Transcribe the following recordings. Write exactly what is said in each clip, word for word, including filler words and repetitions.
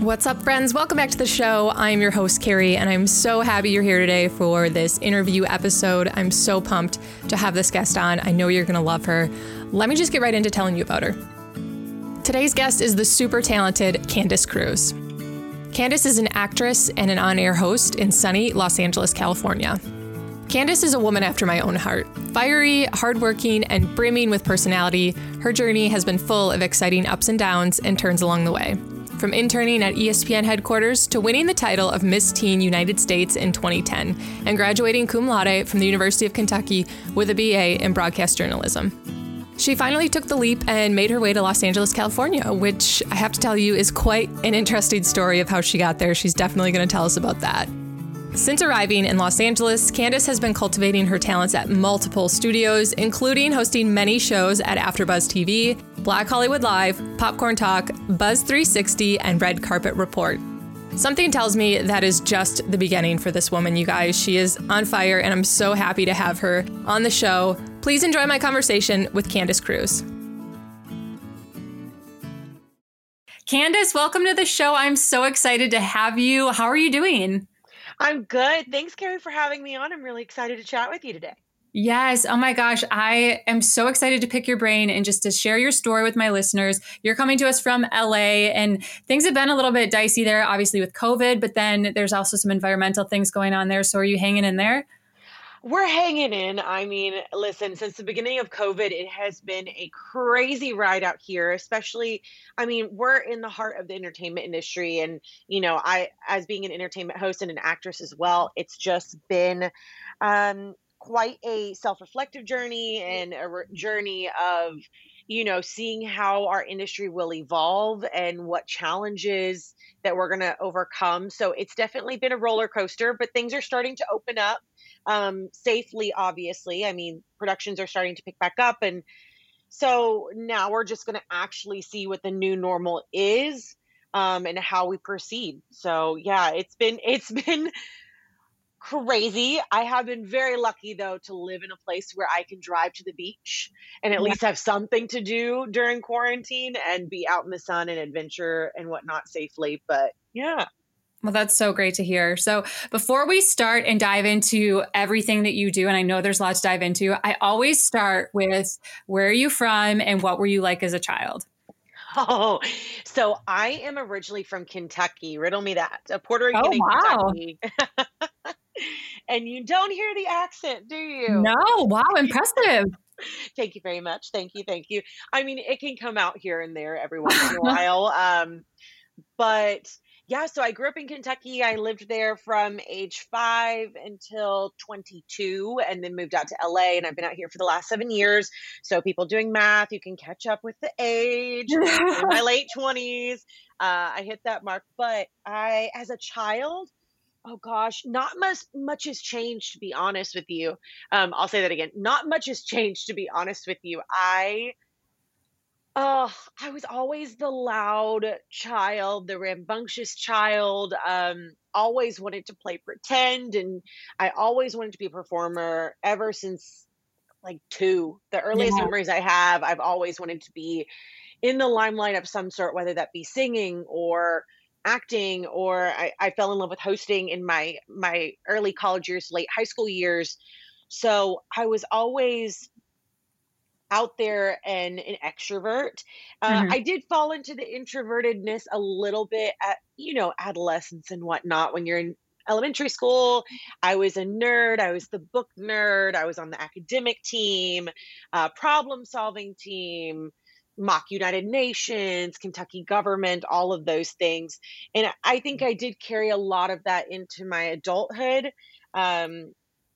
What's up, friends? Welcome back to the show. I'm your host, Carrie, and I'm so happy you're here today for this interview episode. I'm so pumped to have this guest on. I know you're going to love her. Let me just get right into telling you about her. Today's guest is the super talented Candace Cruz. Candace is an actress and an on-air host in sunny Los Angeles, California. Candace is a woman after my own heart. Fiery, hardworking, and brimming with personality, her journey has been full of exciting ups and downs and turns along the way. From interning at E S P N headquarters to winning the title of Miss Teen United States in twenty ten and graduating cum laude from the University of Kentucky with a B A in broadcast journalism. She finally took the leap and made her way to Los Angeles, California, which I have to tell you is quite an interesting story of how she got there. She's definitely going to tell us about that. Since arriving in Los Angeles, Candace has been cultivating her talents at multiple studios, including hosting many shows at AfterBuzz T V, Black Hollywood Live, Popcorn Talk, Buzz three sixty, and Red Carpet Report. Something tells me that is just the beginning for this woman, you guys. She is on fire, and I'm so happy to have her on the show. Please enjoy my conversation with Candace Cruz. Candace, welcome to the show. I'm so excited to have you. How are you doing? I'm good. Thanks, Carrie, for having me on. I'm really excited to chat with you today. Yes. Oh my gosh. I am so excited to pick your brain and just to share your story with my listeners. You're coming to us from L A, and things have been a little bit dicey there, obviously with COVID, but then there's also some environmental things going on there. So are you hanging in there? We're hanging in. I mean, listen, since the beginning of COVID, it has been a crazy ride out here, especially, I mean, we're in the heart of the entertainment industry. And, you know, I, as being an entertainment host and an actress as well, it's just been um, quite a self-reflective journey and a re- journey of, you know, seeing how our industry will evolve and what challenges that we're going to overcome. So it's definitely been a roller coaster, but things are starting to open up. Um, safely, obviously. I mean, productions are starting to pick back up. And so now we're just going to actually see what the new normal is, um, and how we proceed. So yeah, it's been, it's been crazy. I have been very lucky though, to live in a place where I can drive to the beach and at yeah. least have something to do during quarantine and be out in the sun and adventure and whatnot safely. But yeah. Well, that's so great to hear. So before we start and dive into everything that you do, and I know there's a lot to dive into, I always start with, where are you from and what were you like as a child? Oh, so I am originally from Kentucky. Riddle me that. A Puerto Rican oh, in wow. Kentucky. And you don't hear the accent, do you? No. Wow. Impressive. Thank you very much. Thank you. Thank you. I mean, it can come out here and there every once in a while. Um, but yeah, so I grew up in Kentucky. I lived there from age five until twenty-two and then moved out to L A, and I've been out here for the last seven years. So people doing math, you can catch up with the age. In my late twenties, uh, I hit that mark. But I, as a child, oh gosh, not much, much has changed, to be honest with you. Um, I'll say that again. Not much has changed, to be honest with you. I... Oh, I was always the loud child, the rambunctious child, um, always wanted to play pretend. And I always wanted to be a performer ever since like two. The earliest yeah. memories I have, I've always wanted to be in the limelight of some sort, whether that be singing or acting, or I, I fell in love with hosting in my, my early college years, late high school years. So I was always out there and an extrovert. Uh, mm-hmm. I did fall into the introvertedness a little bit at, you know, adolescence and whatnot. When you're in elementary school, I was a nerd. I was the book nerd. I was on the academic team, uh, problem solving team, mock United Nations, Kentucky government, all of those things. And I think I did carry a lot of that into my adulthood. Um,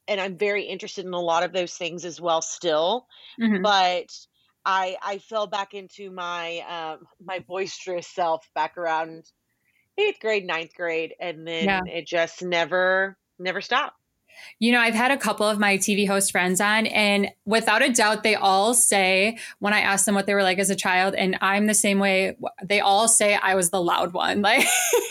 And I'm very interested in a lot of those things as well still, mm-hmm. but I I fell back into my um, my boisterous self back around eighth grade, ninth grade, and then yeah. it just never never stopped. You know, I've had a couple of my T V host friends on, and without a doubt, they all say, when I asked them what they were like as a child, and I'm the same way, they all say I was the loud one. Like,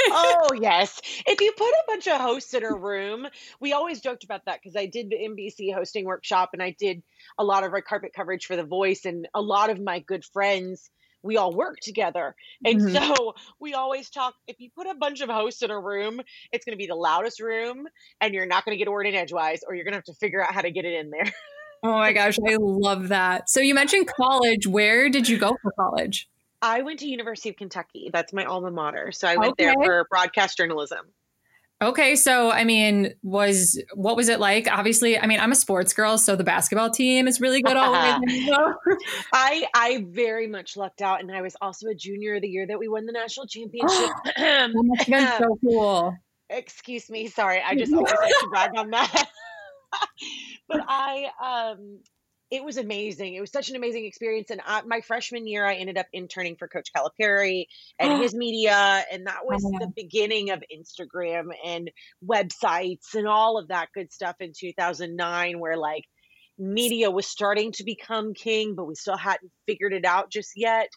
oh, yes. If you put a bunch of hosts in a room, we always joked about that because I did the N B C Hosting Workshop and I did a lot of red carpet coverage for The Voice, and a lot of my good friends we all work together. And mm-hmm. so we always talk, if you put a bunch of hosts in a room, it's going to be the loudest room and you're not going to get a word in edgewise, or you're going to have to figure out how to get it in there. Oh my gosh, I love that. So you mentioned college. Where did you go for college? I went to University of Kentucky. That's my alma mater. So I went okay. there for broadcast journalism. Okay. So, I mean, was, what was it like? Obviously, I mean, I'm a sports girl, so the basketball team is really good always. I, I very much lucked out. And I was also a junior the year that we won the national championship. That must have been so cool. Excuse me. Sorry. I just always like to brag on that. But I, um, it was amazing. It was such an amazing experience. And I, my freshman year, I ended up interning for Coach Calipari and his media. And that was the beginning of Instagram and websites and all of that good stuff in two thousand nine, where like media was starting to become king, but we still hadn't figured it out just yet.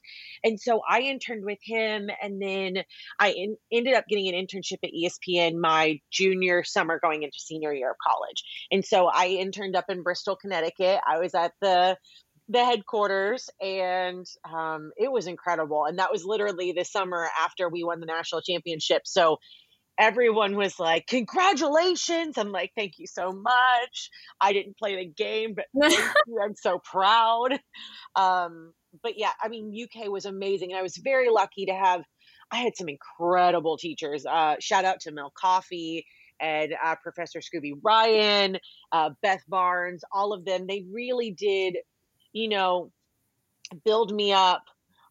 And so I interned with him. And then I in, ended up getting an internship at E S P N my junior summer going into senior year of college. And so I interned up in Bristol, Connecticut. I was at the the headquarters, and um, it was incredible. And that was literally the summer after we won the national championship. So everyone was like, congratulations. I'm like, thank you so much. I didn't play the game, but thank you. I'm so proud. Um, but yeah, I mean, U K was amazing. And I was very lucky to have, I had some incredible teachers. Uh, shout out to Mel Coffey and uh, Professor Scooby Ryan, uh, Beth Barnes, all of them. They really did, you know, build me up.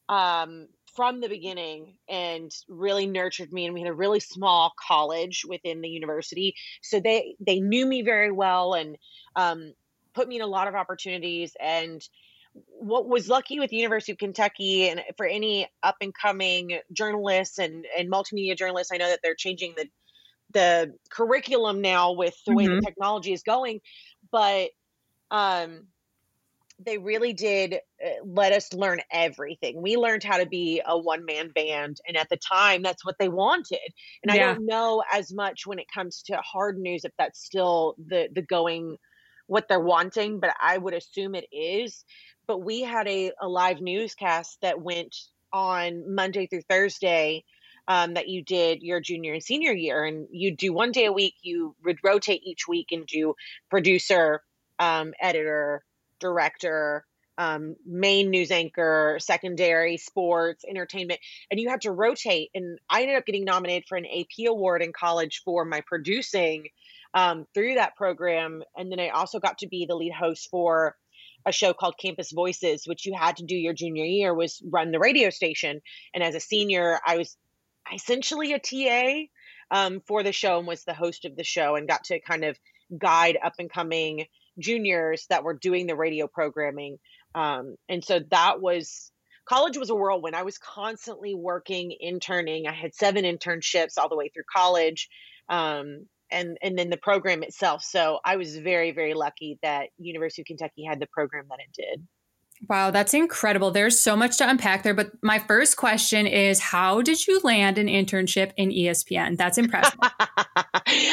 Um, from the beginning and really nurtured me. And we had a really small college within the university. So they, they knew me very well and um, put me in a lot of opportunities. And what was lucky with the University of Kentucky, and for any up and coming journalists and, and multimedia journalists, I know that they're changing the, the curriculum now with the mm-hmm. way the technology is going, but um, they really did let us learn everything. We learned how to be a one-man band. And at the time, that's what they wanted. And yeah. I don't know as much when it comes to hard news, if that's still the, the going, what they're wanting, but I would assume it is. But we had a, a live newscast that went on Monday through Thursday um, that you did your junior and senior year. And you do one day a week, you would rotate each week and do producer, um, editor, director, um, main news anchor, secondary, sports, entertainment, and you had to rotate. And I ended up getting nominated for an A P award in college for my producing um, through that program. And then I also got to be the lead host for a show called Campus Voices, which you had to do your junior year, was run the radio station. And as a senior, I was essentially a T A um, for the show and was the host of the show and got to kind of guide up and coming juniors that were doing the radio programming. Um, and so that was, college was a whirlwind. I was constantly working, interning. I had seven internships all the way through college. Um, and, and then the program itself. So I was very, very lucky that University of Kentucky had the program that it did. Wow. That's incredible. There's so much to unpack there. But my first question is, how did you land an internship in E S P N? That's impressive.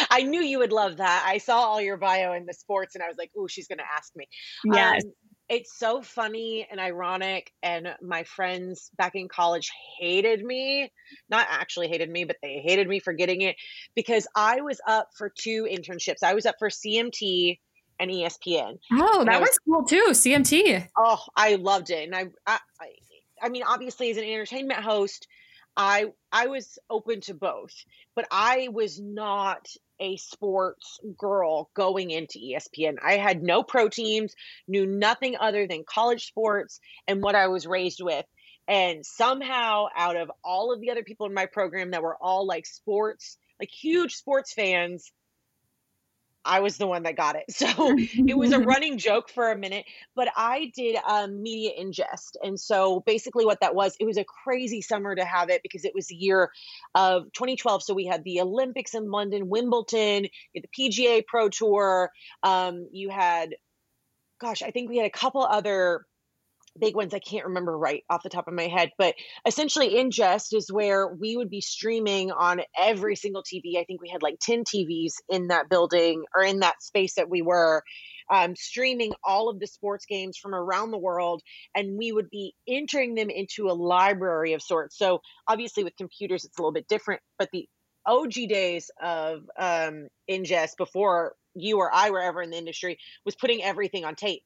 I knew you would love that. I saw all your bio in the sports and I was like, oh, she's going to ask me. Yes. Um, it's so funny and ironic. And my friends back in college hated me, not actually hated me, but they hated me for getting it because I was up for two internships. I was up for C M T and E S P N. Oh, that was, was cool too. C M T. Oh, I loved it. And I, I, I mean, obviously as an entertainment host, I, I was open to both, but I was not a sports girl going into E S P N. I had no pro teams, knew nothing other than college sports and what I was raised with. And somehow out of all of the other people in my program that were all like sports, like huge sports fans, I was the one that got it. So it was a running joke for a minute, but I did um, media ingest. And so basically what that was, it was a crazy summer to have it because it was the year of twenty twelve. So we had the Olympics in London, Wimbledon, the P G A Pro Tour. Um, you had, gosh, I think we had a couple other big ones. I can't remember right off the top of my head, but essentially ingest is where we would be streaming on every single T V. I think we had like ten T Vs in that building or in that space that we were. um, streaming all of the sports games from around the world, and we would be entering them into a library of sorts. So obviously with computers, it's a little bit different, but the O G days of um, ingest before you or I were ever in the industry was putting everything on tape.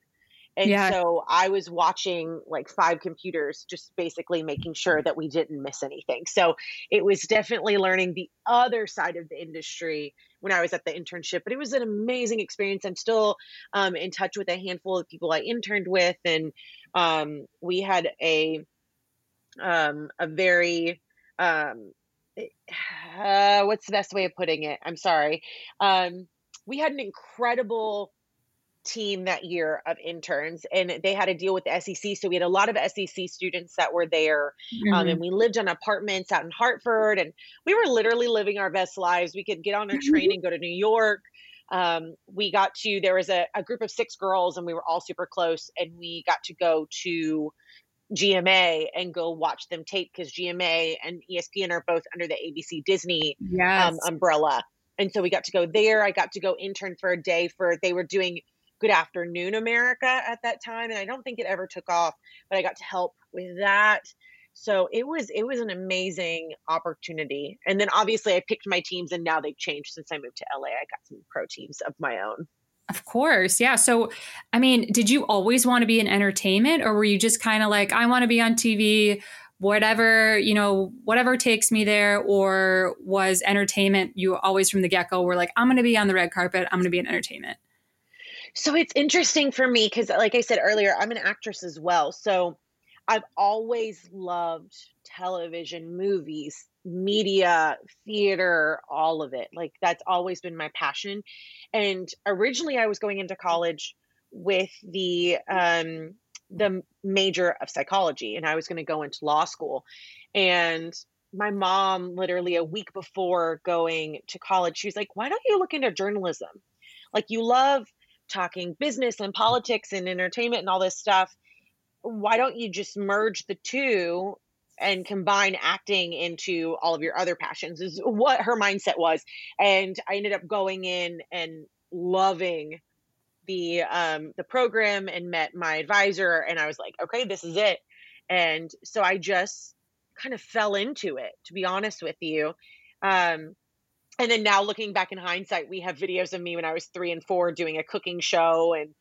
And yeah. so I was watching like five computers, just basically making sure that we didn't miss anything. So it was definitely learning the other side of the industry when I was at the internship, but it was an amazing experience. I'm still um, in touch with a handful of people I interned with. And um, we had a, um, a very, um, uh, what's the best way of putting it? I'm sorry. Um, we had an incredible team that year of interns, and they had to deal with the S E C. So we had a lot of S E C students that were there. Mm-hmm. Um, and we lived on apartments out in Hartford, and we were literally living our best lives. We could get on our train and go to New York. Um, we got to, there was a, a group of six girls, and we were all super close, and we got to go to G M A and go watch them tape, because G M A and E S P N are both under the A B C Disney yes. um, umbrella. And so we got to go there. I got to go intern for a day for, they were doing Good Afternoon America at that time, and I don't think it ever took off, but I got to help with that. So it was it was an amazing opportunity. And then obviously I picked my teams, and now they've changed since I moved to L A. I got some pro teams of my own. Of course. Yeah. So, I mean, did you always want to be in entertainment, or were you just kind of like, I want to be on T V, whatever, you know, whatever takes me there? Or was entertainment, you always from the get-go were like, I'm going to be on the red carpet, I'm going to be in entertainment? So it's interesting for me because, like I said earlier, I'm an actress as well. So I've always loved television, movies, media, theater, all of it. Like, that's always been my passion. And originally I was going into college with the um, the major of psychology, and I was going to go into law school. And my mom, literally a week before going to college, she was like, why don't you look into journalism? Like, you love talking business and politics and entertainment and all this stuff. Why don't you just merge the two and combine acting into all of your other passions, is what her mindset was. And I ended up going in and loving the, um, the program, and met my advisor, and I was like, okay, this is it. And so I just kind of fell into it, to be honest with you. Um, And then now, looking back in hindsight, we have videos of me when I was three and four doing a cooking show and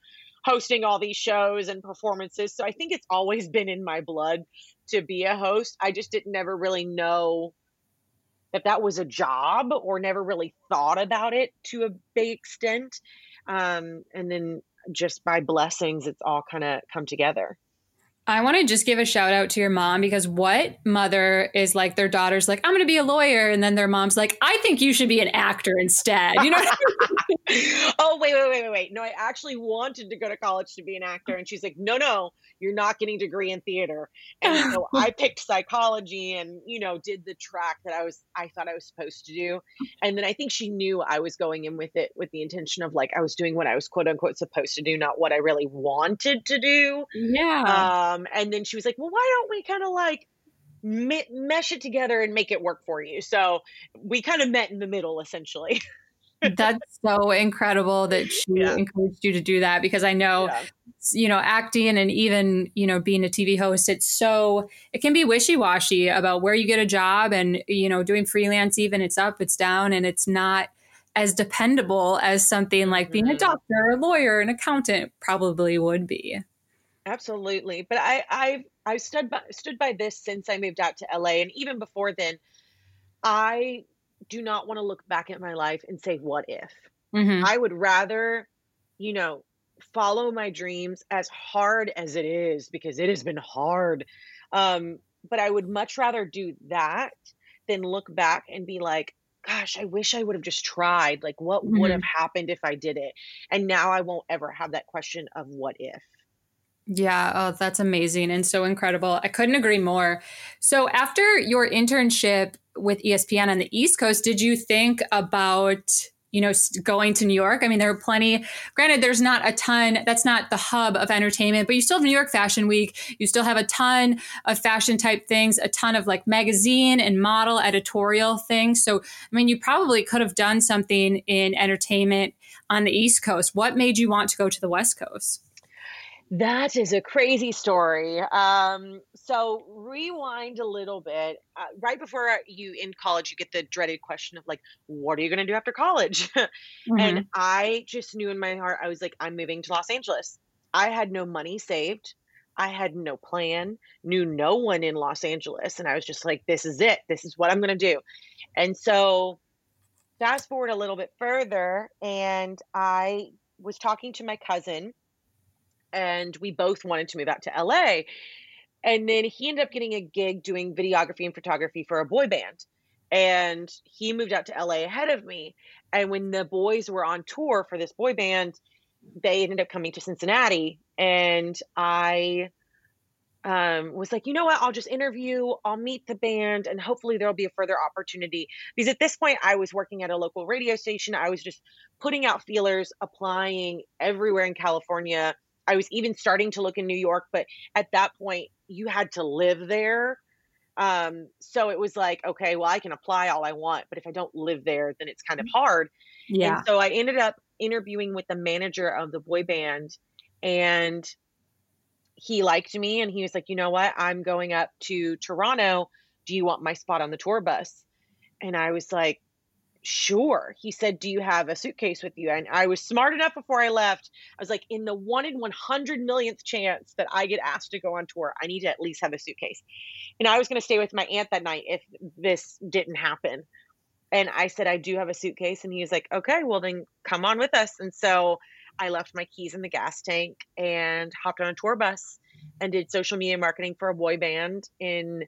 hosting all these shows and performances. So I think it's always been in my blood to be a host. I just didn't never really know that that was a job, or never really thought about it to a big extent. Um, and then just by blessings, it's all kind of come together. I want to just give a shout out to your mom, because what mother is like, their daughter's like, I'm going to be a lawyer, and then their mom's like, I think you should be an actor instead. You know? Oh, wait, wait, wait, wait, wait. No, I actually wanted to go to college to be an actor. And she's like, no, no, you're not getting a degree in theater. And so I picked psychology, and, you know, did the track that I was, I thought I was supposed to do. And then I think she knew I was going in with it with the intention of, like, I was doing what I was quote unquote supposed to do, not what I really wanted to do. Yeah. Um, Um, and then she was like, well, why don't we kind of like me- mesh it together and make it work for you? So we kind of met in the middle, essentially. That's so incredible that she yeah. encouraged you to do that, because I know, yeah. you know, acting and even, you know, being a T V host, it's so, it can be wishy-washy about where you get a job, and, you know, doing freelance, even it's up, it's down, and it's not as dependable as something like being mm-hmm. a doctor, a lawyer, an accountant probably would be. Absolutely. But I, I've, I've stood by, stood by this since I moved out to L A. And even before then, I do not want to look back at my life and say, what if? Mm-hmm. I would rather, you know, follow my dreams, as hard as it is, because it has been hard. Um, but I would much rather do that than look back and be like, gosh, I wish I would have just tried. Like, what mm-hmm. would have happened if I did it? And now I won't ever have that question of what if. Yeah. Oh, that's amazing. And so incredible. I couldn't agree more. So after your internship with E S P N on the East Coast, did you think about, you know, going to New York. I mean, there are plenty. Granted, there's not a ton. That's not the hub of entertainment, but you still have New York Fashion Week. You still have a ton of fashion type things, a ton of like magazine and model editorial things. So, I mean, you probably could have done something in entertainment on the East Coast. What made you want to go to the West Coast? That is a crazy story. Um, so rewind a little bit. Uh, right before you in college, you get the dreaded question of like, what are you going to do after college? Mm-hmm. And I just knew in my heart, I was like, I'm moving to Los Angeles. I had no money saved. I had no plan, knew no one in Los Angeles. And I was just like, this is it. This is what I'm going to do. And so fast forward a little bit further. And I was talking to my cousin, and we both wanted to move out to L A. And then he ended up getting a gig doing videography and photography for a boy band. And he moved out to L A ahead of me. And when the boys were on tour for this boy band, they ended up coming to Cincinnati. And I um, was like, you know what? I'll just interview. I'll meet the band. And hopefully there'll be a further opportunity. Because at this point, I was working at a local radio station. I was just putting out feelers, applying everywhere in California. I was even starting to look in New York, but at that point you had to live there. Um, so it was like, okay, well, I can apply all I want, but if I don't live there, then it's kind of hard. Yeah. And so I ended up interviewing with the manager of the boy band, and he liked me, and he was like, you know what? I'm going up to Toronto. Do you want my spot on the tour bus? And I was like, sure. He said, do you have a suitcase with you? And I was smart enough before I left. I was like, in the one in one hundred millionth chance that I get asked to go on tour, I need to at least have a suitcase. And I was going to stay with my aunt that night if this didn't happen. And I said, I do have a suitcase. And he was like, okay, well then come on with us. And so I left my keys in the gas tank and hopped on a tour bus and did social media marketing for a boy band in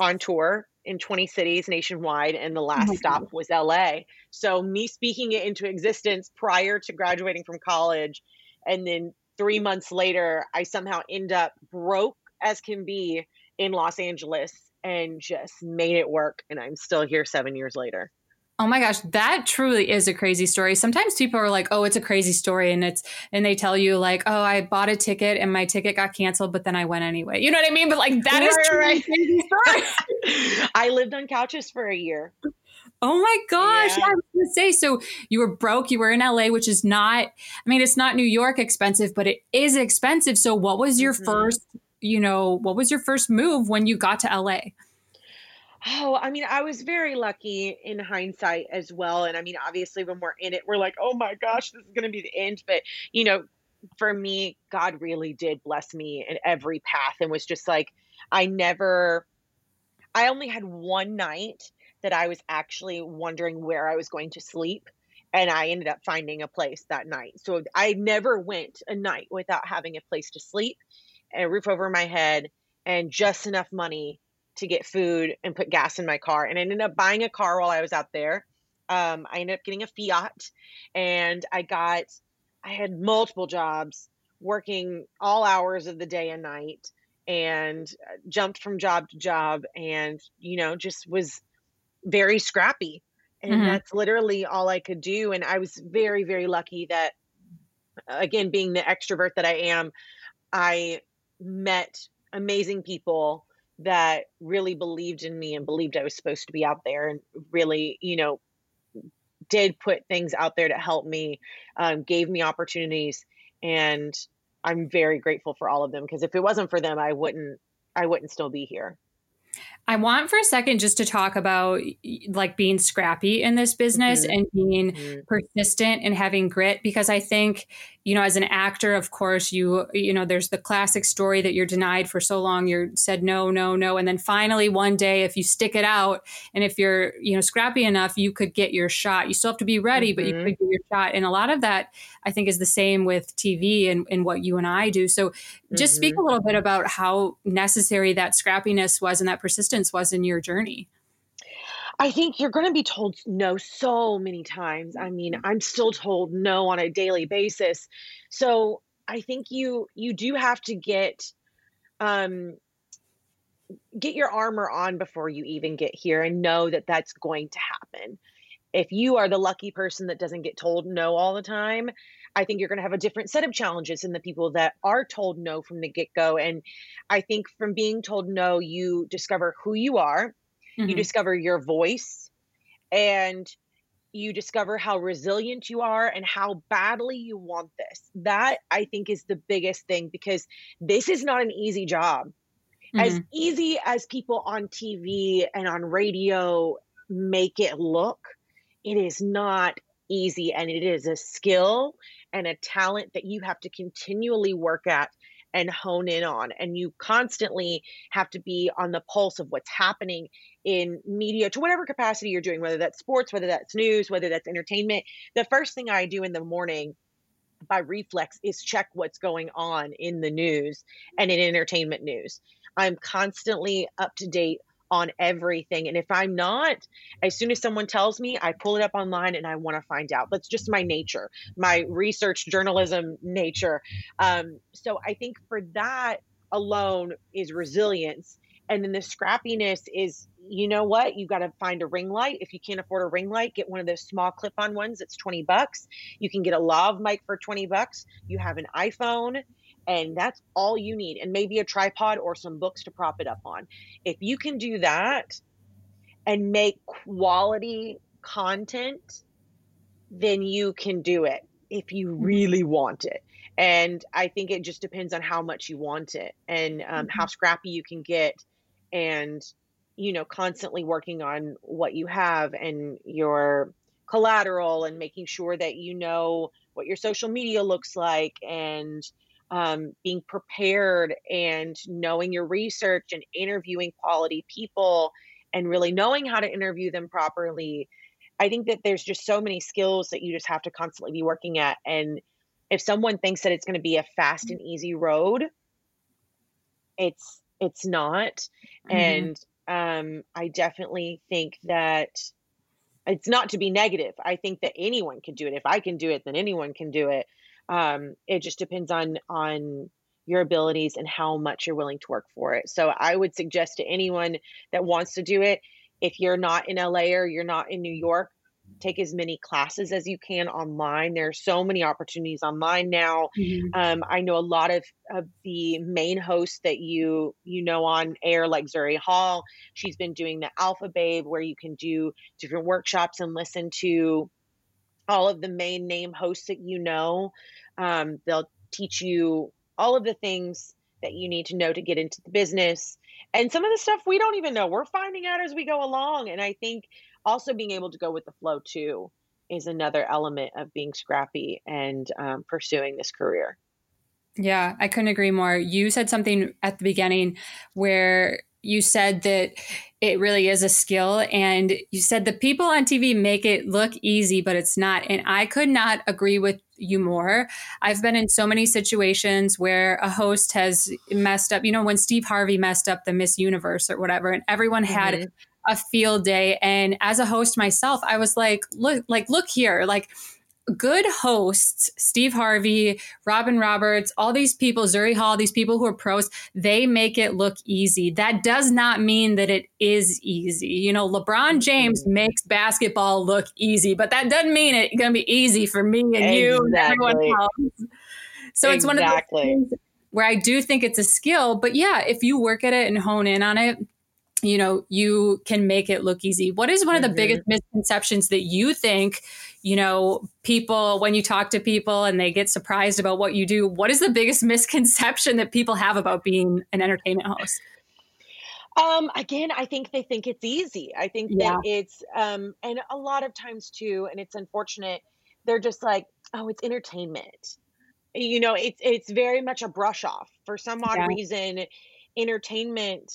on tour in twenty cities nationwide, and the last oh stop was L A. So me speaking it into existence prior to graduating from college, and then three months later, I somehow end up broke as can be in Los Angeles and just made it work. And I'm still here seven years later. Oh my gosh, that truly is a crazy story. Sometimes people are like, oh, it's a crazy story. And it's, and they tell you like, oh, I bought a ticket and my ticket got canceled, but then I went anyway. You know what I mean? But like, that right, is truly right. a crazy story. I lived on couches for a year. Oh my gosh. Yeah. Yeah, I was going to say, so you were broke, you were in L A, which is not, I mean, it's not New York expensive, but it is expensive. So what was your mm-hmm. first, you know, what was your first move when you got to L A? Oh, I mean, I was very lucky in hindsight as well. And I mean, obviously when we're in it, we're like, oh my gosh, this is going to be the end. But, you know, for me, God really did bless me in every path, and was just like, I never, I only had one night that I was actually wondering where I was going to sleep. And I ended up finding a place that night. So I never went a night without having a place to sleep and a roof over my head and just enough money to get food and put gas in my car. And I ended up buying a car while I was out there. Um, I ended up getting a Fiat, and I got, I had multiple jobs working all hours of the day and night, and jumped from job to job, and, you know, just was very scrappy. And mm-hmm. that's literally all I could do. And I was very, very lucky that, again, being the extrovert that I am, I met amazing people that really believed in me and believed I was supposed to be out there, and really, you know, did put things out there to help me, um, gave me opportunities. And I'm very grateful for all of them, because if it wasn't for them, I wouldn't, I wouldn't still be here. I want for a second just to talk about like being scrappy in this business mm-hmm. and being mm-hmm. persistent and having grit, because I think, you know, as an actor, of course, you, you know, there's the classic story that you're denied for so long. You're said, no, no, no. And then finally one day, if you stick it out and if you're, you know, scrappy enough, you could get your shot. You still have to be ready, mm-hmm. but you could get your shot. And a lot of that, I think, is the same with T V and, and what you and I do. So just mm-hmm. speak a little bit about how necessary that scrappiness was and that persistence was in your journey. I think you're going to be told no so many times. I mean, I'm still told no on a daily basis. So I think you, you do have to get, um, get your armor on before you even get here, and know that that's going to happen. if you are the lucky person that doesn't get told no all the time, I think you're going to have a different set of challenges than the people that are told no from the get-go. And I think from being told no, you discover who you are, mm-hmm. you discover your voice, and you discover how resilient you are and how badly you want this. That, I think, is the biggest thing, because this is not an easy job. Mm-hmm. As easy as people on T V and on radio make it look, it is not easy, and it is a skill and a talent that you have to continually work at and hone in on. And you constantly have to be on the pulse of what's happening in media, to whatever capacity you're doing, whether that's sports, whether that's news, whether that's entertainment. The first thing I do in the morning by reflex is check what's going on in the news and in entertainment news. I'm constantly up to date on everything. And if I'm not, as soon as someone tells me, I pull it up online and I want to find out. That's just my nature, my research journalism nature. Um, so I think for that alone is resilience. And then the scrappiness is, you know what? You got to find a ring light. If you can't afford a ring light, get one of those small clip-on ones. It's twenty bucks. You can get a lav mic for twenty bucks. You have an iPhone, and that's all you need. And maybe a tripod or some books to prop it up on. If you can do that and make quality content, then you can do it if you really want it. And I think it just depends on how much you want it and um, mm-hmm. how scrappy you can get, and, you know, constantly working on what you have and your collateral and making sure that you know what your social media looks like, and um, being prepared and knowing your research and interviewing quality people and really knowing how to interview them properly. I think that there's just so many skills that you just have to constantly be working at. And if someone thinks that it's going to be a fast and easy road, it's, it's not. Mm-hmm. And um, I definitely think that it's not to be negative. I think that anyone can do it. If I can do it, then anyone can do it. Um, it just depends on, on your abilities and how much you're willing to work for it. So I would suggest to anyone that wants to do it, if you're not in L A or you're not in New York, take as many classes as you can online. There are so many opportunities online now. Mm-hmm. Um, I know a lot of, of the main hosts that you you know on air, like Zuri Hall. She's been doing the Alpha Babe, where you can do different workshops and listen to all of the main name hosts that you know. Um, they'll teach you all of the things that you need to know to get into the business. And some of the stuff we don't even know. We're finding out as we go along. And I think also being able to go with the flow too is another element of being scrappy and um, pursuing this career. Yeah, I couldn't agree more. You said something at the beginning where you said that it really is a skill, and you said the people on T V make it look easy, but it's not. And I could not agree with you more. I've been in so many situations where a host has messed up, you know, when Steve Harvey messed up the Miss Universe or whatever, and everyone had mm-hmm. a field day. And as a host myself, I was like, look, like, look here, like good hosts, Steve Harvey, Robin Roberts, all these people, Zuri Hall, these people who are pros, they make it look easy. That does not mean that it is easy. You know, LeBron James mm-hmm. makes basketball look easy, but that doesn't mean it's going to be easy for me and exactly. you and everyone else. So exactly. it's one of those things where I do think it's a skill, but yeah, if you work at it and hone in on it, you know, you can make it look easy. What is one of the mm-hmm. biggest misconceptions that you think, you know, people, when you talk to people and they get surprised about what you do, what is the biggest misconception that people have about being an entertainment host? Um, again, I think they think it's easy. I think yeah. that it's, um, and a lot of times too, and it's unfortunate, they're just like, oh, it's entertainment. You know, it's, it's very much a brush off. For some odd yeah. reason, entertainment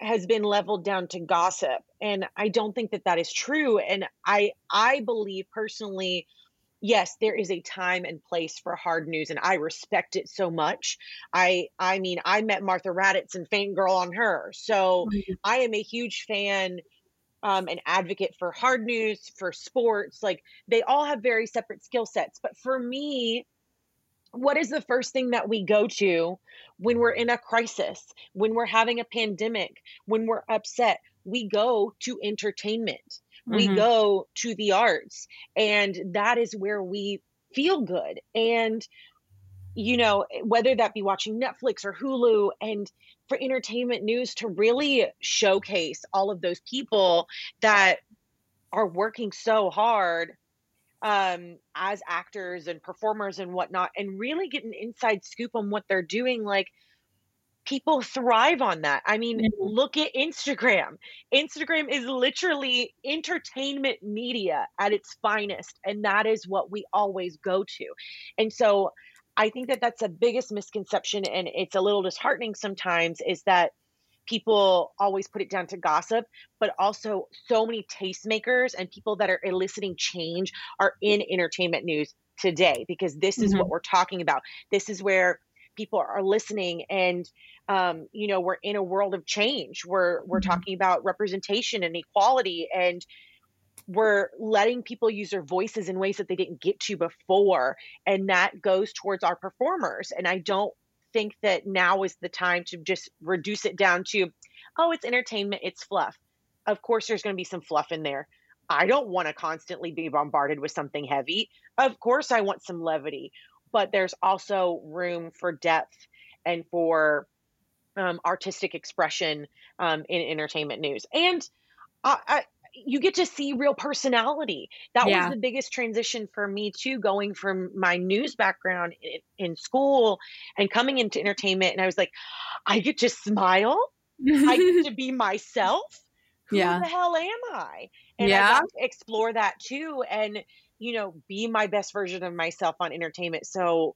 has been leveled down to gossip. And I don't think that that is true. And I, I believe personally, yes, there is a time and place for hard news, and I respect it so much. I, I mean, I met Martha Raddatz and fangirl on her. So mm-hmm. I am a huge fan, um, and advocate for hard news, for sports. Like they all have very separate skill sets, but for me, what is the first thing that we go to when we're in a crisis, when we're having a pandemic, when we're upset? We go to entertainment. Mm-hmm. We go to the arts, and that is where we feel good. And, you know, whether that be watching Netflix or Hulu, and for entertainment news to really showcase all of those people that are working so hard um, as actors and performers and whatnot, and really get an inside scoop on what they're doing. Like, people thrive on that. I mean, mm-hmm. Look at Instagram. Instagram is literally entertainment media at its finest. And that is what we always go to. And so I think that that's the biggest misconception. And it's a little disheartening sometimes, is that people always put it down to gossip, but also so many tastemakers and people that are eliciting change are in entertainment news today, because this mm-hmm. is what we're talking about. This is where people are listening, and um, you know, we're in a world of change. We're we're talking about representation and equality, and we're letting people use their voices in ways that they didn't get to before, and that goes towards our performers. And I don't think that now is the time to just reduce it down to, oh, it's entertainment, it's fluff. Of course, there's going to be some fluff in there. I don't want to constantly be bombarded with something heavy. Of course, I want some levity. But there's also room for depth and for um, artistic expression um, in entertainment news. And I, I, you get to see real personality. That yeah. was the biggest transition for me, too, going from my news background in, in school and coming into entertainment. And I was like, I get to smile. I get to be myself. Who yeah. the hell am I? And yeah. I got to explore that, too. And you know, be my best version of myself on entertainment. So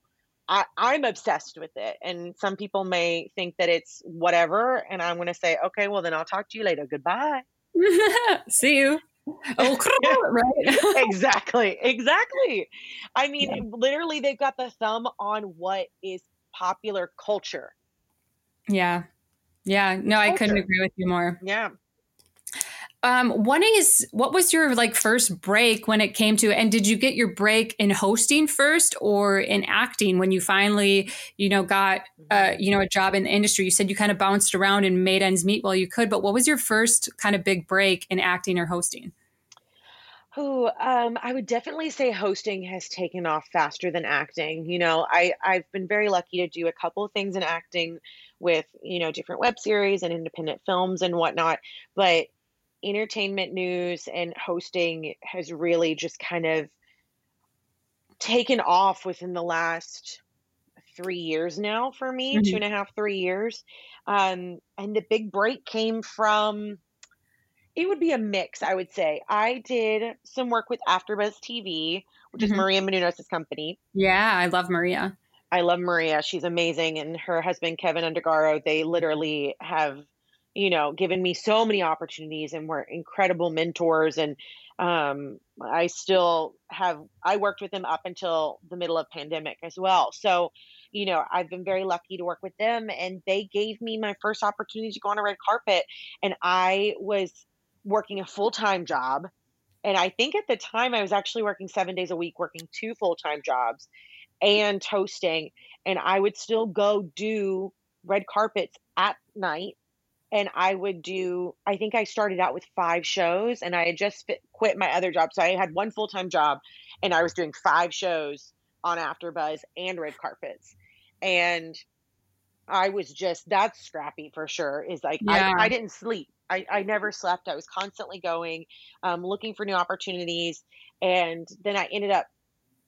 I, I'm obsessed with it. And some people may think that it's whatever. And I'm going to say, okay, well then I'll talk to you later. Goodbye. See you. Oh, right. Exactly. Exactly. I mean, yeah. literally they've got the thumb on what is popular culture. Yeah. Yeah. No, culture. I couldn't agree with you more. Yeah. Um, what is, what was your like first break when it came to, and did you get your break in hosting first or in acting when you finally, you know, got, uh, you know, a job in the industry? You said you kind of bounced around and made ends meet while you could, but what was your first kind of big break in acting or hosting? Oh, um, I would definitely say hosting has taken off faster than acting. You know, I, I've been very lucky to do a couple of things in acting with, you know, different web series and independent films and whatnot, but entertainment news and hosting has really just kind of taken off within the last three years now for me, mm-hmm. two and a half, three years. Um, and the big break came from, it would be a mix, I would say. I did some work with AfterBuzz T V, which mm-hmm. is Maria Menounos' company. Yeah, I love Maria. I love Maria. She's amazing. And her husband, Kevin Undergaro, they literally have you know, given me so many opportunities and were incredible mentors. And um, I still have, I worked with them up until the middle of pandemic as well. So, you know, I've been very lucky to work with them, and they gave me my first opportunity to go on a red carpet. And I was working a full-time job. And I think at the time I was actually working seven days a week, working two full-time jobs and hosting. And I would still go do red carpets at night. And I would do, I think I started out with five shows, and I had just fit, quit my other job. So I had one full-time job, and I was doing five shows on AfterBuzz and red carpets. And I was just, that's scrappy for sure. Is like, yeah. I, I didn't sleep. I, I never slept. I was constantly going, um, looking for new opportunities. And then I ended up,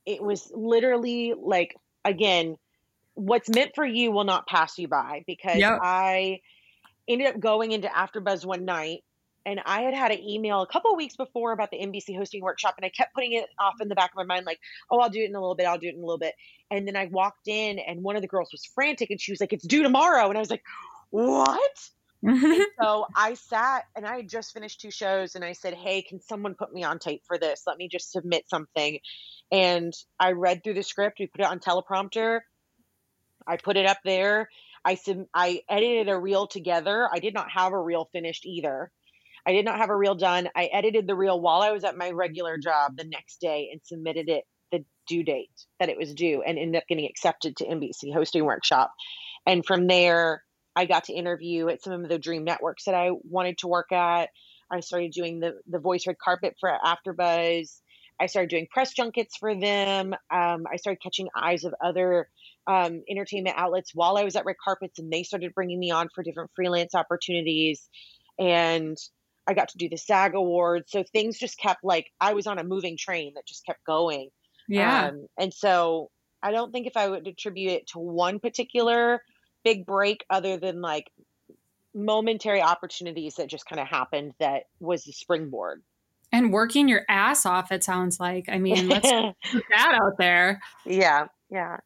it was literally like, again, what's meant for you will not pass you by, because yep. I ended up going into AfterBuzz one night, and I had had an email a couple of weeks before about the N B C Hosting Workshop, and I kept putting it off in the back of my mind, like, oh, I'll do it in a little bit. I'll do it in a little bit. And then I walked in, and one of the girls was frantic, and she was like, it's due tomorrow. And I was like, what? So I sat, and I had just finished two shows, and I said, hey, can someone put me on tape for this? Let me just submit something. And I read through the script. We put it on teleprompter. I put it up there. I sub- I edited a reel together. I did not have a reel finished either. I did not have a reel done. I edited the reel while I was at my regular job the next day and submitted it the due date that it was due, and ended up getting accepted to N B C Hosting Workshop. And from there, I got to interview at some of the dream networks that I wanted to work at. I started doing the, the voice red carpet for AfterBuzz. I started doing press junkets for them. Um, I started catching eyes of other um, entertainment outlets while I was at red carpets, and they started bringing me on for different freelance opportunities. And I got to do the SAG Awards. So things just kept, like, I was on a moving train that just kept going. Yeah. Um, and so I don't think if I would attribute it to one particular big break other than like momentary opportunities that just kind of happened that was the springboard. And working your ass off, it sounds like. I mean, let's put that out there. Yeah, yeah.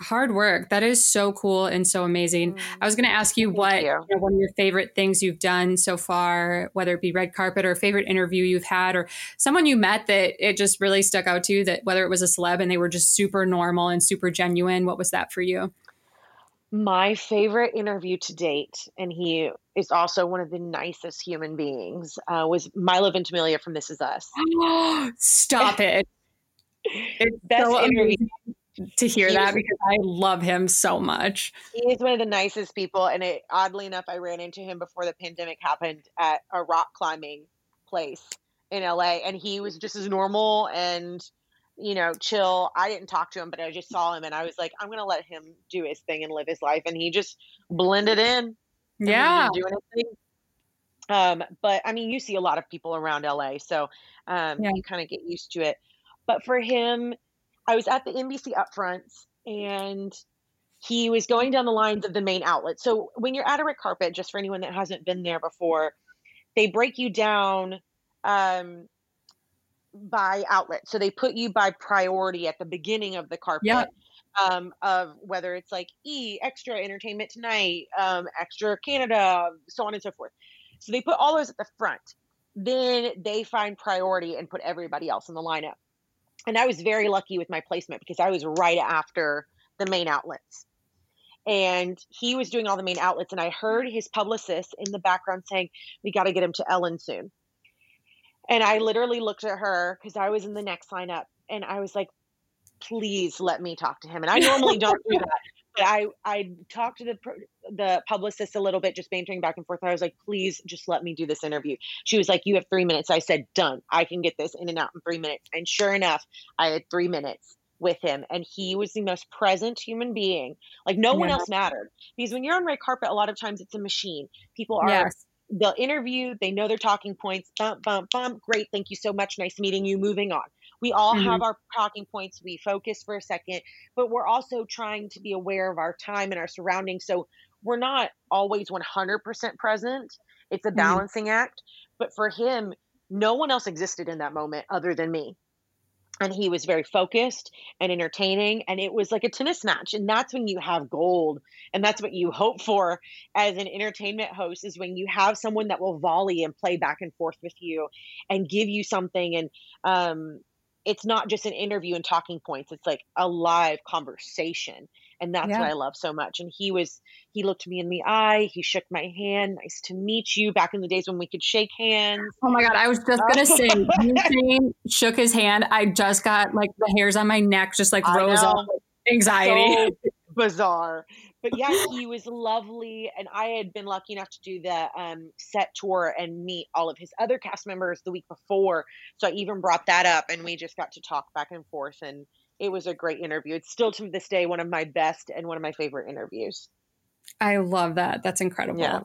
Hard work. That is so cool and so amazing. Mm-hmm. I was going to ask you Thank what you. You know, one of your favorite things you've done so far, whether it be red carpet or a favorite interview you've had or someone you met that it just really stuck out to you, that whether it was a celeb and they were just super normal and super genuine. What was that for you? My favorite interview to date, and he is also one of the nicest human beings, uh, was Milo Ventimiglia from This Is Us. Stop it. It's Best so interview to hear he that was, because I love him so much. He is one of the nicest people. And it, oddly enough, I ran into him before the pandemic happened at a rock climbing place in L A. And he was just as normal and you know, chill. I didn't talk to him, but I just saw him and I was like, I'm going to let him do his thing and live his life. And he just blended in. Yeah. Doing his thing. Um, but I mean, you see a lot of people around L A, so um, yeah. you kind of get used to it. But for him, I was at the N B C Upfronts and he was going down the lines of the main outlet. So when you're at a red carpet, just for anyone that hasn't been there before, they break you down, um, by outlet. So they put you by priority at the beginning of the carpet, yep. um, of whether it's like E, extra entertainment tonight, um, extra Canada, so on and so forth. So they put all those at the front. Then they find priority and put everybody else in the lineup. And I was very lucky with my placement because I was right after the main outlets. And he was doing all the main outlets. And I heard his publicist in the background saying, we got to get him to Ellen soon. And I literally looked at her because I was in the next lineup and I was like, please let me talk to him. And I normally don't do that. But I, I talked to the the publicist a little bit, just bantering back and forth. I was like, please just let me do this interview. She was like, you have three minutes. I said, done. I can get this in and out in three minutes. And sure enough, I had three minutes with him. And he was the most present human being. Like no yeah. one else mattered. Because when you're on red carpet, a lot of times it's a machine. People are... Yes. They'll interview, they know their talking points, bump, bump, bump, great, thank you so much, nice meeting you, moving on. We all mm-hmm. have our talking points, we focus for a second, but we're also trying to be aware of our time and our surroundings, so we're not always one hundred percent present. It's a balancing mm-hmm. act, but for him, no one else existed in that moment other than me. And he was very focused and entertaining. And it was like a tennis match. And that's when you have gold. And that's what you hope for as an entertainment host is when you have someone that will volley and play back and forth with you and give you something. And um, it's not just an interview and talking points. It's like a live conversation. And that's yeah. what I love so much. And he was, he looked me in the eye. He shook my hand. Nice to meet you. Back in the days when we could shake hands. Oh my God. I was just going to say, Eugene shook his hand. I just got like the hairs on my neck, just like rose up. Anxiety. So bizarre. But yeah, he was lovely. And I had been lucky enough to do the um, set tour and meet all of his other cast members the week before. So I even brought that up and we just got to talk back and forth and it was a great interview. It's still to this day one of my best and one of my favorite interviews. I love that. That's incredible. Yeah.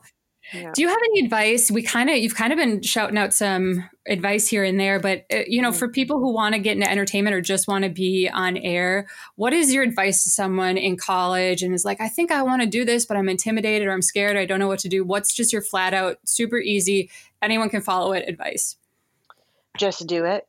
Yeah. Do you have any advice? We kind of, you've kind of been shouting out some advice here and there, but uh, you know, mm-hmm. for people who want to get into entertainment or just want to be on air, what is your advice to someone in college and is like, I think I want to do this, but I'm intimidated or I'm scared. I don't know what to do. What's just your flat out, super easy, anyone can follow it advice? Just do it.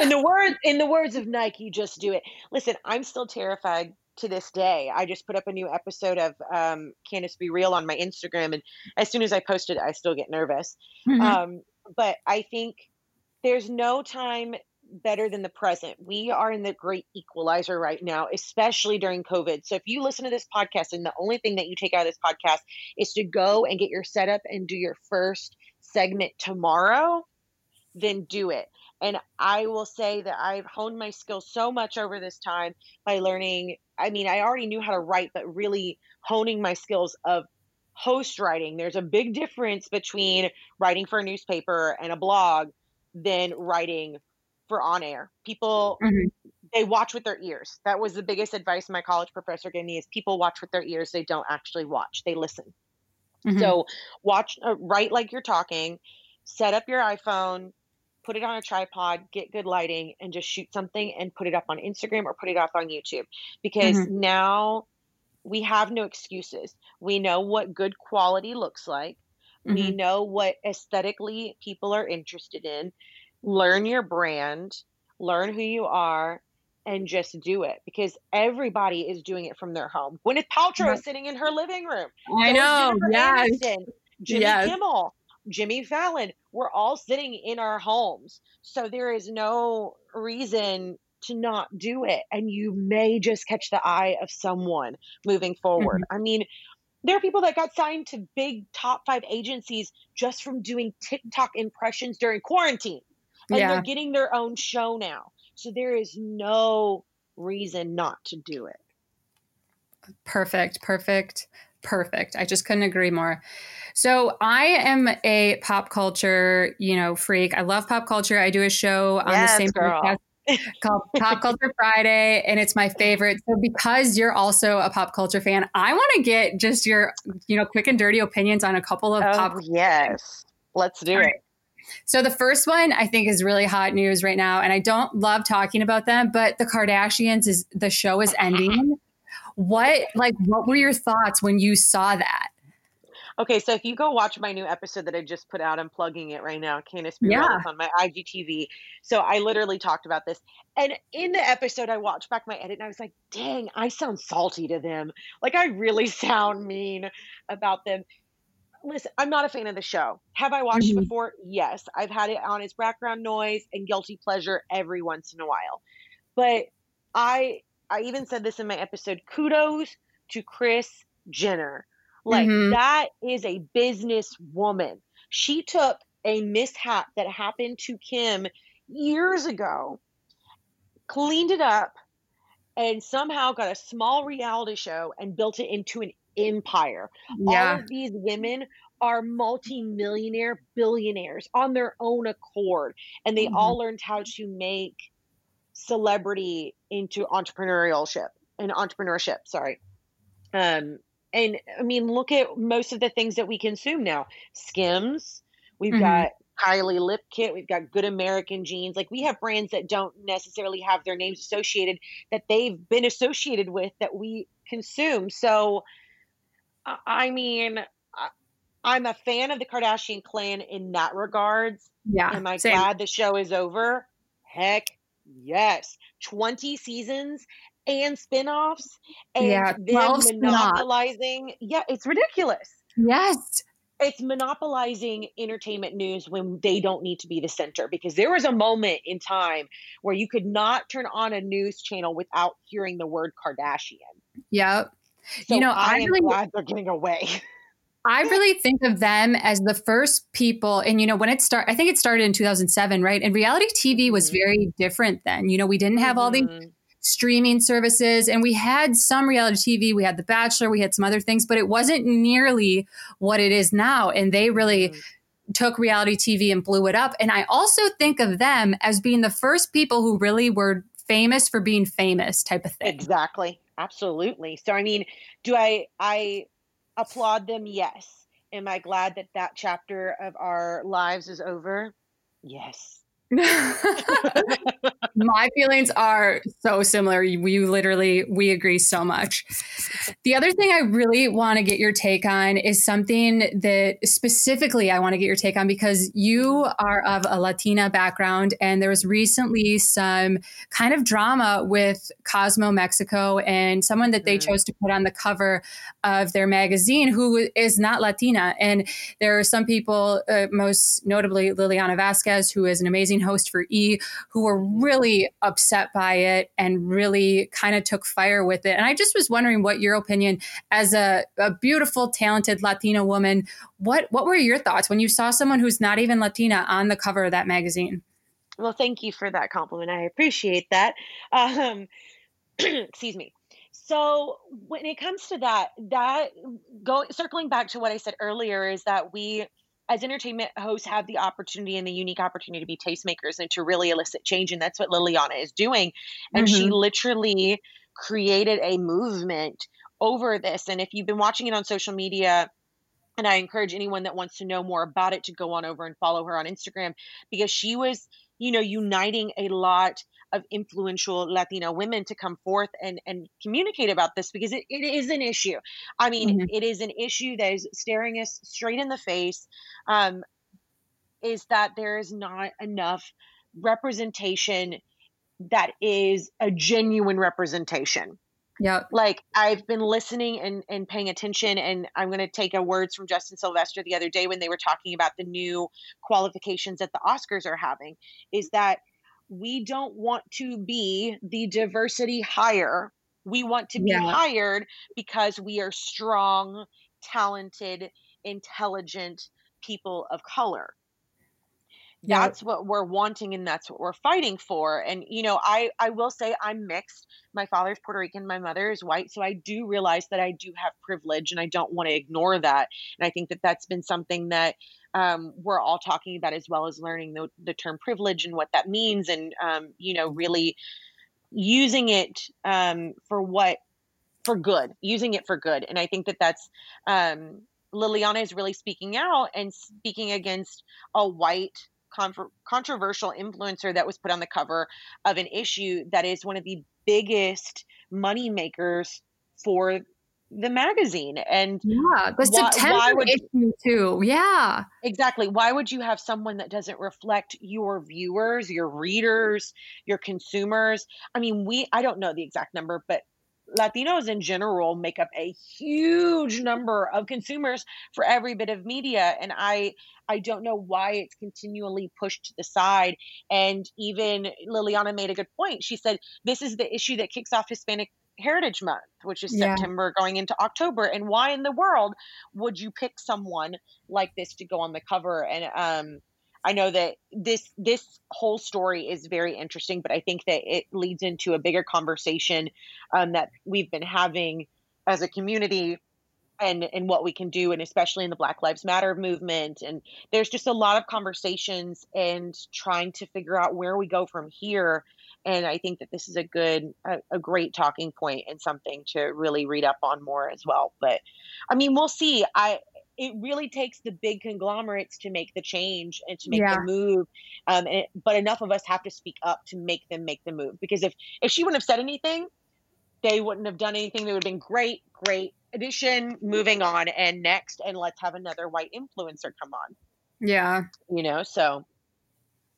in the word, in the words of Nike, just do it. Listen, I'm still terrified to this day. I just put up a new episode of um, Candace Be Real on my Instagram. And as soon as I post it, I still get nervous. Mm-hmm. Um, but I think there's no time better than the present. We are in the great equalizer right now, especially during COVID. So if you listen to this podcast and the only thing that you take out of this podcast is to go and get your setup and do your first segment tomorrow, then do it. And I will say that I've honed my skills so much over this time by learning. I mean, I already knew how to write, but really honing my skills of host writing. There's a big difference between writing for a newspaper and a blog than writing for on air. People, mm-hmm. they watch with their ears. That was the biggest advice my college professor gave me, is people watch with their ears. They don't actually watch. They listen. Mm-hmm. So watch, uh, write like you're talking, set up your iPhone, put it on a tripod, get good lighting, and just shoot something and put it up on Instagram or put it up on YouTube. Because mm-hmm. now we have no excuses. We know what good quality looks like. Mm-hmm. We know what aesthetically people are interested in. Learn your brand, learn who you are, and just do it, because everybody is doing it from their home. Gwyneth Paltrow right. is sitting in her living room. I know. Yes. Anderson, Jimmy yes. Kimmel, Jimmy Fallon. We're all sitting in our homes. So there is no reason to not do it. And you may just catch the eye of someone moving forward. Mm-hmm. I mean, there are people that got signed to big top five agencies just from doing TikTok impressions during quarantine. And yeah. they're getting their own show now. So there is no reason not to do it. Perfect, perfect, perfect. I just couldn't agree more. So I am a pop culture, you know, freak. I love pop culture. I do a show on yes, the same girl. podcast called Pop Culture Friday, and it's my favorite. So because you're also a pop culture fan, I want to get just your, you know, quick and dirty opinions on a couple of oh, pop culture. Yes, let's do All it. Right. So the first one I think is really hot news right now, and I don't love talking about them, but the Kardashians, is the show is ending. What, like, what were your thoughts when you saw that? Okay, so if you go watch my new episode that I just put out, I'm plugging it right now, Candace Be Real, yeah. on my I G T V. So I literally talked about this. And in the episode, I watched back my edit and I was like, dang, I sound salty to them. Like, I really sound mean about them. Listen, I'm not a fan of the show. Have I watched mm-hmm. it before? Yes. I've had it on as background noise and guilty pleasure every once in a while. But I I even said this in my episode, kudos to Kris Jenner. Like, mm-hmm. that is a business woman. She took a mishap that happened to Kim years ago, cleaned it up, and somehow got a small reality show and built it into an empire. Yeah. All of these women are multi-millionaire billionaires on their own accord, and they mm-hmm. all learned how to make celebrity into entrepreneurship and entrepreneurship. Sorry. Um, and I mean, look at most of the things that we consume now. Skims, we've mm-hmm. got Kylie Lip Kit, we've got Good American Jeans. Like, we have brands that don't necessarily have their names associated, that they've been associated with, that we consume. So, I mean, I'm a fan of the Kardashian clan in that regards. Yeah. Am I same. glad the show is over? Heck yes. twenty seasons and spinoffs and yeah, them monopolizing. Spin-off. Yeah. It's ridiculous. Yes. It's monopolizing entertainment news when they don't need to be the center, because there was a moment in time where you could not turn on a news channel without hearing the word Kardashian. Yep. So you know, I, I am really, glad they're getting away. I really think of them as the first people. And, you know, when it started, I think it started in two thousand seven, right? And reality T V was mm-hmm. very different then. You know, we didn't have mm-hmm. all these streaming services, and we had some reality T V. We had The Bachelor, we had some other things, but it wasn't nearly what it is now. And they really mm-hmm. took reality T V and blew it up. And I also think of them as being the first people who really were famous for being famous type of thing. Exactly. Absolutely. So, I mean, do I, I applaud them? Yes. Am I glad that that chapter of our lives is over? Yes. My feelings are so similar. We literally, we agree so much. The other thing I really want to get your take on is something that specifically I want to get your take on, because you are of a Latina background, and there was recently some kind of drama with Cosmo Mexico and someone that they chose to put on the cover of their magazine who is not Latina. And there are some people, uh, most notably Liliana Vasquez, who is an amazing host for E, who were really upset by it and really kind of took fire with it. And I just was wondering what your opinion as a, a beautiful, talented Latina woman, what, what were your thoughts when you saw someone who's not even Latina on the cover of that magazine? Well, thank you for that compliment. I appreciate that. Um, excuse me. So when it comes to that, that go circling back to what I said earlier is that we, as entertainment hosts, have the opportunity and the unique opportunity to be tastemakers and to really elicit change. And that's what Liliana is doing. And mm-hmm. she literally created a movement over this. And if you've been watching it on social media, and I encourage anyone that wants to know more about it to go on over and follow her on Instagram, because she was, you know, uniting a lot of influential Latino women to come forth and, and communicate about this, because it, it is an issue. I mean, mm-hmm. it is an issue that is staring us straight in the face, um, is that there is not enough representation that is a genuine representation. Yeah. Like, I've been listening and, and paying attention, and I'm going to take a words from Justin Sylvester the other day when they were talking about the new qualifications that the Oscars are having, is that we don't want to be the diversity hire. We want to be yeah. hired because we are strong, talented, intelligent people of color. That's what we're wanting, and that's what we're fighting for. And, you know, I, I will say I'm mixed. My father's Puerto Rican, my mother is white. So I do realize that I do have privilege, and I don't want to ignore that. And I think that that's been something that um, we're all talking about, as well as learning the, the term privilege and what that means. And, um, you know, really using it um, for what, for good, using it for good. And I think that that's, um, Liliana is really speaking out and speaking against a white, controversial influencer that was put on the cover of an issue that is one of the biggest money makers for the magazine. And yeah, the why, September why would, issue too. Yeah, exactly. Why would you have someone that doesn't reflect your viewers, your readers, your consumers? I mean, we, I don't know the exact number, but Latinos in general make up a huge number of consumers for every bit of media. And I, I don't know why it's continually pushed to the side. And even Liliana made a good point. She said, this is the issue that kicks off Hispanic Heritage Month, which is yeah. September going into October. And why in the world would you pick someone like this to go on the cover? And, um, I know that this this whole story is very interesting, but I think that it leads into a bigger conversation um, that we've been having as a community, and, and what we can do, and especially in the Black Lives Matter movement. And there's just a lot of conversations and trying to figure out where we go from here. And I think that this is a good, a, a great talking point and something to really read up on more as well. But I mean, we'll see. I. It really takes the big conglomerates to make the change and to make yeah. the move. Um, and it, but enough of us have to speak up to make them make the move. Because if, if she wouldn't have said anything, they wouldn't have done anything. They would have been great, great addition, moving on and next, and let's have another white influencer come on. Yeah. You know, so.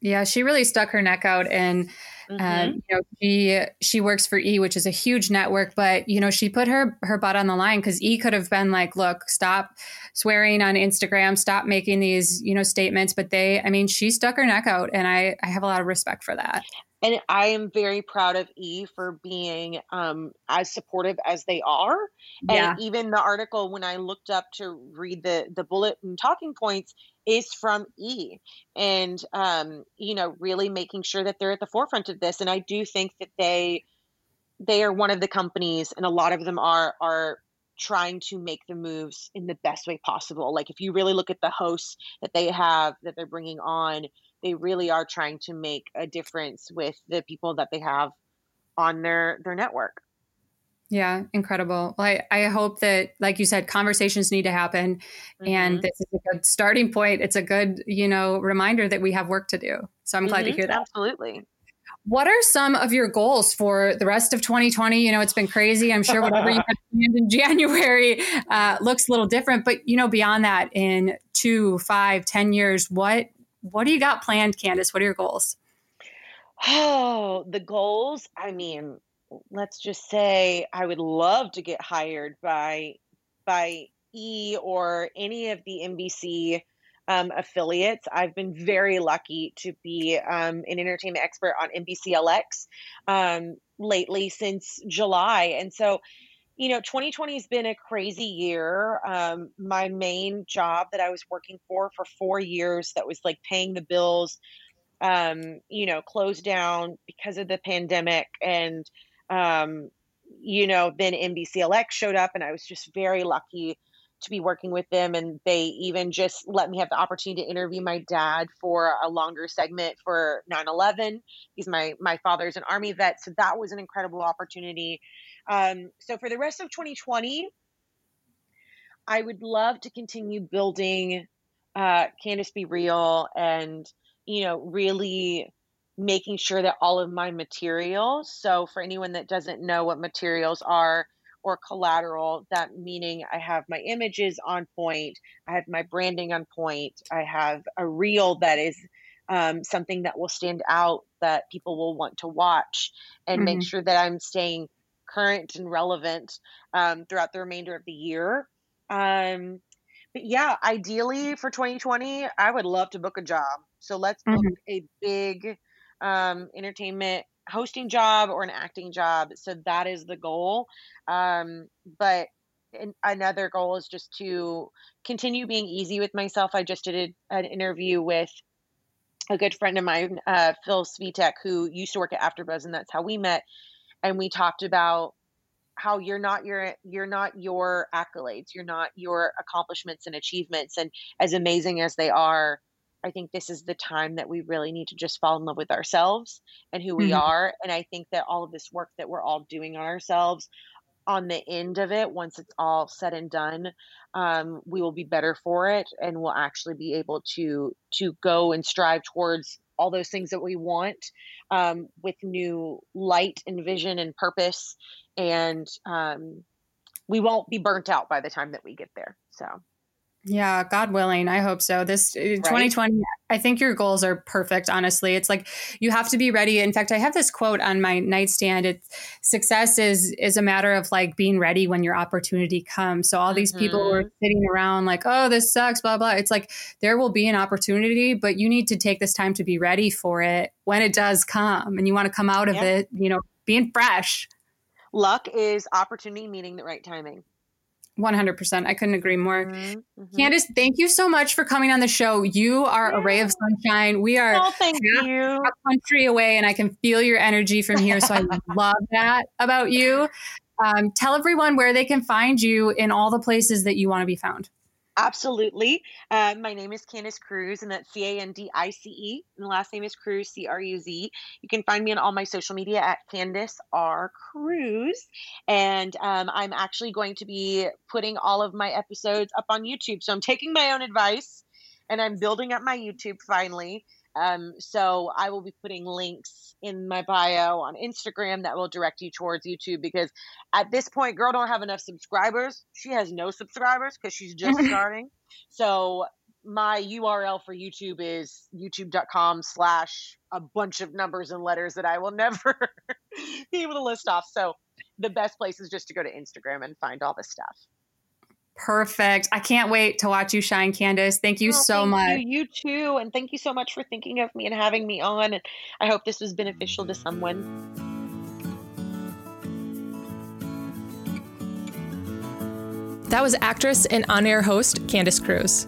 Yeah, she really stuck her neck out, and mm-hmm. um, you know, she she works for E, which is a huge network. But you know, she put her her butt on the line, because E could have been like, "Look, stop swearing on Instagram, stop making these you know statements." But they, I mean, she stuck her neck out, and I I have a lot of respect for that. And I am very proud of E for being um, as supportive as they are. Yeah. And even the article, when I looked up to read the the bullet and talking points, is from E. And, um, you know, really making sure that they're at the forefront of this. And I do think that they they are one of the companies, and a lot of them are are trying to make the moves in the best way possible. Like, if you really look at the hosts that they have, that they're bringing on, they really are trying to make a difference with the people that they have on their, their network. Yeah. Incredible. Well, I, I hope that, like you said, conversations need to happen, mm-hmm. and this is a good starting point. It's a good, you know, reminder that we have work to do. So I'm mm-hmm. glad to hear that. Absolutely. What are some of your goals for the rest of twenty twenty? You know, it's been crazy. I'm sure whatever you have planned in January uh, looks a little different, but you know, beyond that, in two, five, ten years, what, What do you got planned, Candace? What are your goals? Oh, the goals. I mean, let's just say I would love to get hired by, by E or any of the N B C um, affiliates. I've been very lucky to be um, an entertainment expert on N B C L X um, lately since July. And so, you know, twenty twenty has been a crazy year. Um, my main job that I was working for for four years, that was like paying the bills, um, you know, closed down because of the pandemic. And, um, you know, then N B C L X showed up, and I was just very lucky to be working with them. And they even just let me have the opportunity to interview my dad for a longer segment for nine eleven. He's my, my father's an Army vet. So that was an incredible opportunity. Um, so for the rest of twenty twenty, I would love to continue building uh, Candace Be Real and, you know, really making sure that all of my materials. So for anyone that doesn't know what materials are, or collateral, that meaning I have my images on point, I have my branding on point, I have a reel that is um, something that will stand out that people will want to watch, and mm-hmm. make sure that I'm staying current and relevant um, throughout the remainder of the year. Um, but yeah, ideally for twenty twenty, I would love to book a job. So let's book mm-hmm. a big um, entertainment hosting job or an acting job. So that is the goal. Um, but in, another goal is just to continue being easy with myself. I just did a, an interview with a good friend of mine, uh, Phil Svitek, who used to work at AfterBuzz, and that's how we met. And we talked about how you're not your, you're not your accolades. You're not your accomplishments and achievements. And as amazing as they are, I think this is the time that we really need to just fall in love with ourselves and who we mm-hmm. are. And I think that all of this work that we're all doing on ourselves, on the end of it, once it's all said and done, um, we will be better for it. And we'll actually be able to, to go and strive towards all those things that we want, um, with new light and vision and purpose. And, um, we won't be burnt out by the time that we get there. So yeah, God willing. I hope so. This right? twenty twenty, I think your goals are perfect. Honestly, it's like you have to be ready. In fact, I have this quote on my nightstand. It's success is, is a matter of like being ready when your opportunity comes. So all mm-hmm. these people were sitting around like, oh, this sucks, blah, blah. It's like, there will be an opportunity, but you need to take this time to be ready for it when it does come, and you want to come out yeah. of it, you know, being fresh. Luck is opportunity meeting the right timing. one hundred percent. I couldn't agree more. Mm-hmm. Candace, thank you so much for coming on the show. You are yeah. a ray of sunshine. We are oh, thank half you. A country away, and I can feel your energy from here. So I love that about you. Um, tell everyone where they can find you in all the places that you want to be found. Absolutely. Uh, my name is Candace Cruz, and that's C A N D I C E. And the last name is Cruz, C R U Z. You can find me on all my social media at Candace R. Cruz. And um, I'm actually going to be putting all of my episodes up on YouTube. So I'm taking my own advice, and I'm building up my YouTube finally. Um, so I will be putting links in my bio on Instagram that will direct you towards YouTube, because at this point, girl don't have enough subscribers. She has no subscribers because she's just starting. So my U R L for YouTube is youtube.com slash a bunch of numbers and letters that I will never be able to list off. So the best place is just to go to Instagram and find all this stuff. Perfect. I can't wait to watch you shine, Candace. Thank you oh, so thank much. You, you too. And thank you so much for thinking of me and having me on. And I hope this was beneficial to someone. That was actress and on-air host Candace Cruz.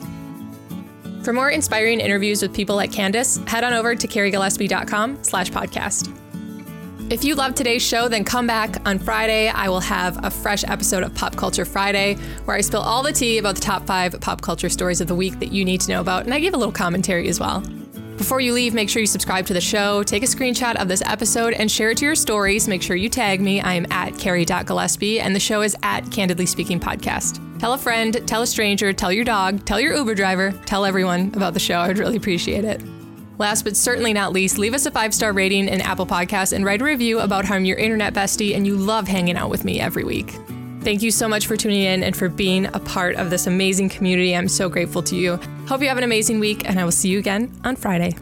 For more inspiring interviews with people like Candace, head on over to carrie gillespie dot com slash podcast. If you loved today's show, then come back on Friday. I will have a fresh episode of Pop Culture Friday, where I spill all the tea about the top five pop culture stories of the week that you need to know about, and I give a little commentary as well. Before you leave, make sure you subscribe to the show, take a screenshot of this episode, and share it to your stories. Make sure you tag me. I am at carrie dot gillespie, and the show is at Candidly Speaking Podcast. Tell a friend, tell a stranger, tell your dog, tell your Uber driver, tell everyone about the show. I would really appreciate it. Last but certainly not least, leave us a five-star rating in Apple Podcasts and write a review about how I'm your internet bestie and you love hanging out with me every week. Thank you so much for tuning in and for being a part of this amazing community. I'm so grateful to you. Hope you have an amazing week, and I will see you again on Friday.